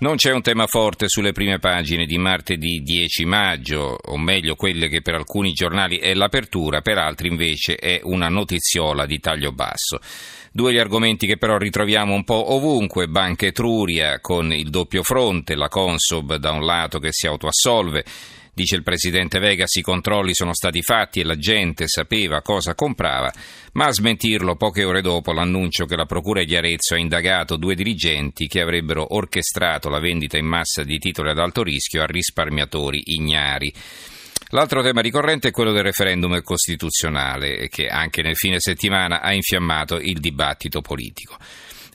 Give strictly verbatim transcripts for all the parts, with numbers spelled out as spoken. Non c'è un tema forte sulle prime pagine di martedì dieci maggio, o meglio quelle che per alcuni giornali è l'apertura, per altri invece è una notiziola di taglio basso. Due gli argomenti che però ritroviamo un po' ovunque: Banca Etruria con il doppio fronte, la Consob da un lato che si autoassolve, dice il presidente Vegas i controlli sono stati fatti e la gente sapeva cosa comprava, ma a smentirlo poche ore dopo l'annuncio che la Procura di Arezzo ha indagato due dirigenti che avrebbero orchestrato la vendita in massa di titoli ad alto rischio a risparmiatori ignari. L'altro tema ricorrente è quello del referendum costituzionale, che anche nel fine settimana ha infiammato il dibattito politico.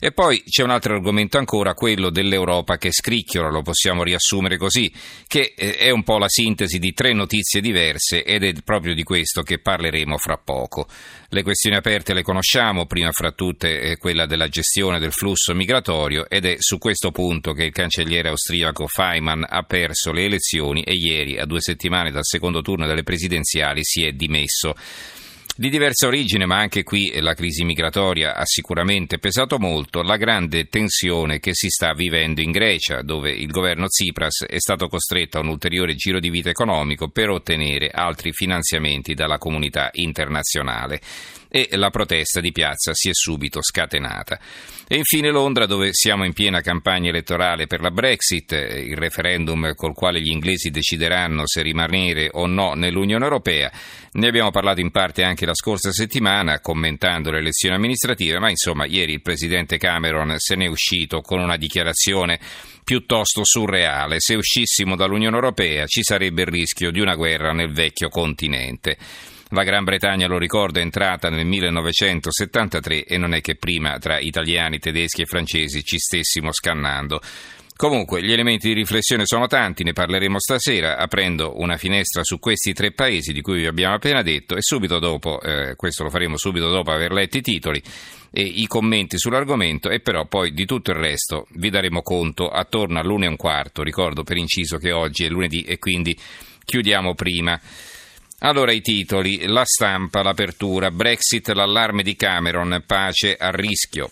E poi c'è un altro argomento ancora, quello dell'Europa che scricchiola, lo possiamo riassumere così, che è un po' la sintesi di tre notizie diverse ed è proprio di questo che parleremo fra poco. Le questioni aperte le conosciamo, prima fra tutte è quella della gestione del flusso migratorio ed è su questo punto che il cancelliere austriaco Faymann ha perso le elezioni e ieri, a due settimane dal secondo turno delle presidenziali, si è dimesso. Di diversa origine, ma anche qui la crisi migratoria ha sicuramente pesato molto, la grande tensione che si sta vivendo in Grecia, dove il governo Tsipras è stato costretto a un ulteriore giro di vita economico per ottenere altri finanziamenti dalla comunità internazionale. E la protesta di piazza si è subito scatenata. E infine Londra, dove siamo in piena campagna elettorale per la Brexit, il referendum col quale gli inglesi decideranno se rimanere o no nell'Unione Europea. Ne abbiamo parlato in parte anche la scorsa settimana commentando le elezioni amministrative, ma insomma ieri il presidente Cameron se n'è uscito con una dichiarazione piuttosto surreale: se uscissimo dall'Unione Europea ci sarebbe il rischio di una guerra nel vecchio continente. La Gran Bretagna, lo ricordo, è entrata nel millenovecentosettantatré e non è che prima tra italiani, tedeschi e francesi ci stessimo scannando. Comunque gli elementi di riflessione sono tanti, ne parleremo stasera aprendo una finestra su questi tre paesi di cui vi abbiamo appena detto e subito dopo, eh, questo lo faremo subito dopo aver letto i titoli e i commenti sull'argomento, e però poi di tutto il resto vi daremo conto attorno all'una e un quarto. Ricordo per inciso che oggi è lunedì e quindi chiudiamo prima. Allora i titoli, la stampa, l'apertura, Brexit, l'allarme di Cameron, pace a rischio,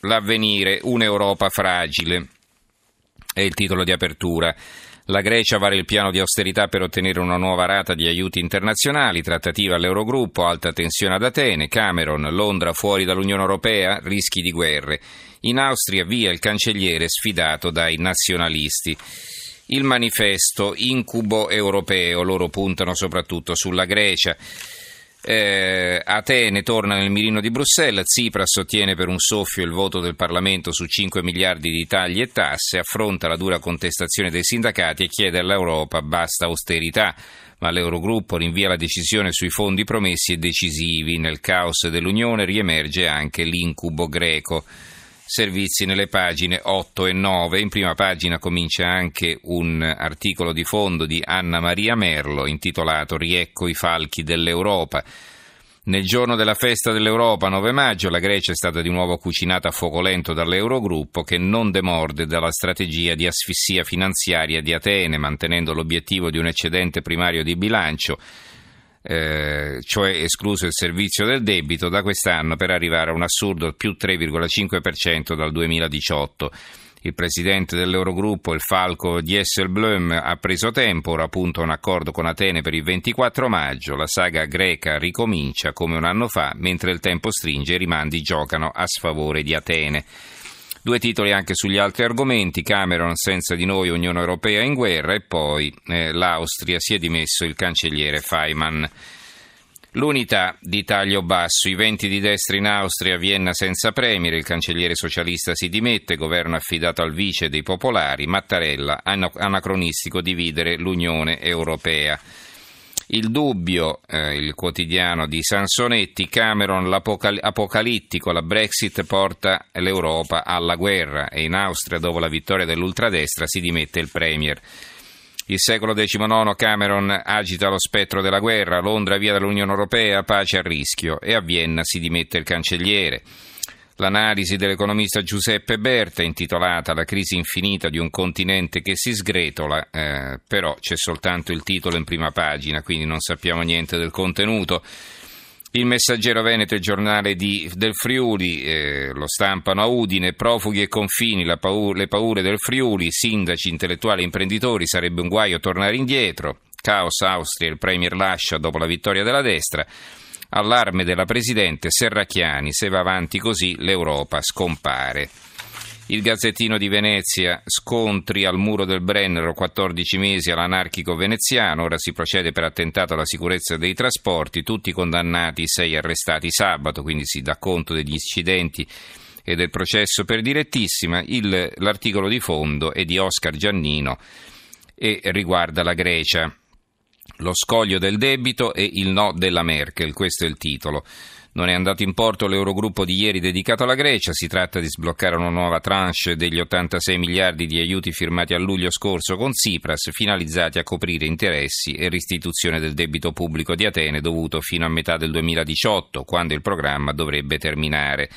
l'avvenire, un'Europa fragile, è il titolo di apertura. La Grecia varia il piano di austerità per ottenere una nuova rata di aiuti internazionali, trattativa all'Eurogruppo, alta tensione ad Atene, Cameron, Londra fuori dall'Unione Europea, rischi di guerre. In Austria via il cancelliere sfidato dai nazionalisti. Il manifesto, incubo europeo, loro puntano soprattutto sulla Grecia. Eh, Atene torna nel mirino di Bruxelles, Tsipras ottiene per un soffio il voto del Parlamento su cinque miliardi di tagli e tasse, affronta la dura contestazione dei sindacati e chiede all'Europa basta austerità, ma l'Eurogruppo rinvia la decisione sui fondi promessi e decisivi. Nel caos dell'Unione riemerge anche l'incubo greco. Servizi nelle pagine otto e nove. In prima pagina comincia anche un articolo di fondo di Anna Maria Merlo intitolato Riecco i falchi dell'Europa. Nel giorno della festa dell'Europa, nove maggio, la Grecia è stata di nuovo cucinata a fuoco lento dall'Eurogruppo, che non demorde dalla strategia di asfissia finanziaria di Atene, mantenendo l'obiettivo di un eccedente primario di bilancio, Eh, cioè escluso il servizio del debito, da quest'anno, per arrivare a un assurdo più tre virgola cinque per cento dal duemiladiciotto. Il presidente dell'Eurogruppo, il falco Dijsselbloem, ha preso tempo, ora punta un accordo con Atene per il ventiquattro maggio. La saga greca ricomincia come un anno fa, mentre il tempo stringe e i rimandi giocano a sfavore di Atene. Due titoli anche sugli altri argomenti, Cameron senza di noi, Unione Europea in guerra, e poi eh, l'Austria, si è dimesso il cancelliere Faymann. L'unità di taglio basso, i venti di destra in Austria, Vienna senza premier, il cancelliere socialista si dimette, governo affidato al vice dei popolari, Mattarella, anacronistico dividere l'Unione Europea. Il Dubbio, eh, il quotidiano di Sansonetti, Cameron l'apocal- apocalittico, la Brexit porta l'Europa alla guerra, e in Austria, dopo la vittoria dell'ultradestra, si dimette il premier. Il secolo diciannove, Cameron agita lo spettro della guerra, Londra via dall'Unione Europea, pace a rischio, e a Vienna si dimette il cancelliere. L'analisi dell'economista Giuseppe Berta, intitolata La crisi infinita di un continente che si sgretola, eh, però c'è soltanto il titolo in prima pagina, quindi non sappiamo niente del contenuto. Il Messaggero Veneto e il giornale di, del Friuli eh, lo stampano a Udine, profughi e confini, la paura, le paure del Friuli, sindaci, intellettuali, imprenditori, sarebbe un guaio tornare indietro, caos Austria, il premier lascia dopo la vittoria della destra. Allarme della Presidente, Serracchiani, se va avanti così l'Europa scompare. Il Gazzettino di Venezia, scontri al muro del Brennero, quattordici mesi all'anarchico veneziano, ora si procede per attentato alla sicurezza dei trasporti, tutti condannati, sei arrestati sabato, quindi si dà conto degli incidenti e del processo per direttissima. Il, l'articolo di fondo è di Oscar Giannino e riguarda la Grecia. Lo scoglio del debito e il no della Merkel, questo è il titolo. Non è andato in porto l'Eurogruppo di ieri dedicato alla Grecia, si tratta di sbloccare una nuova tranche degli ottantasei miliardi di aiuti firmati a luglio scorso con Tsipras, finalizzati a coprire interessi e restituzione del debito pubblico di Atene dovuto fino a metà del duemiladiciotto, quando il programma dovrebbe terminare.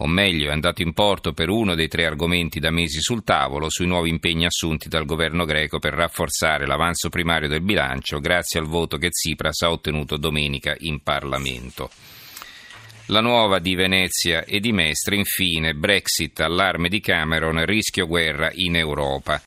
O meglio, è andato in porto per uno dei tre argomenti da mesi sul tavolo sui nuovi impegni assunti dal governo greco per rafforzare l'avanzo primario del bilancio grazie al voto che Tsipras ha ottenuto domenica in Parlamento. La nuova di Venezia e di Mestre, infine, Brexit, allarme di Cameron, rischio guerra in Europa.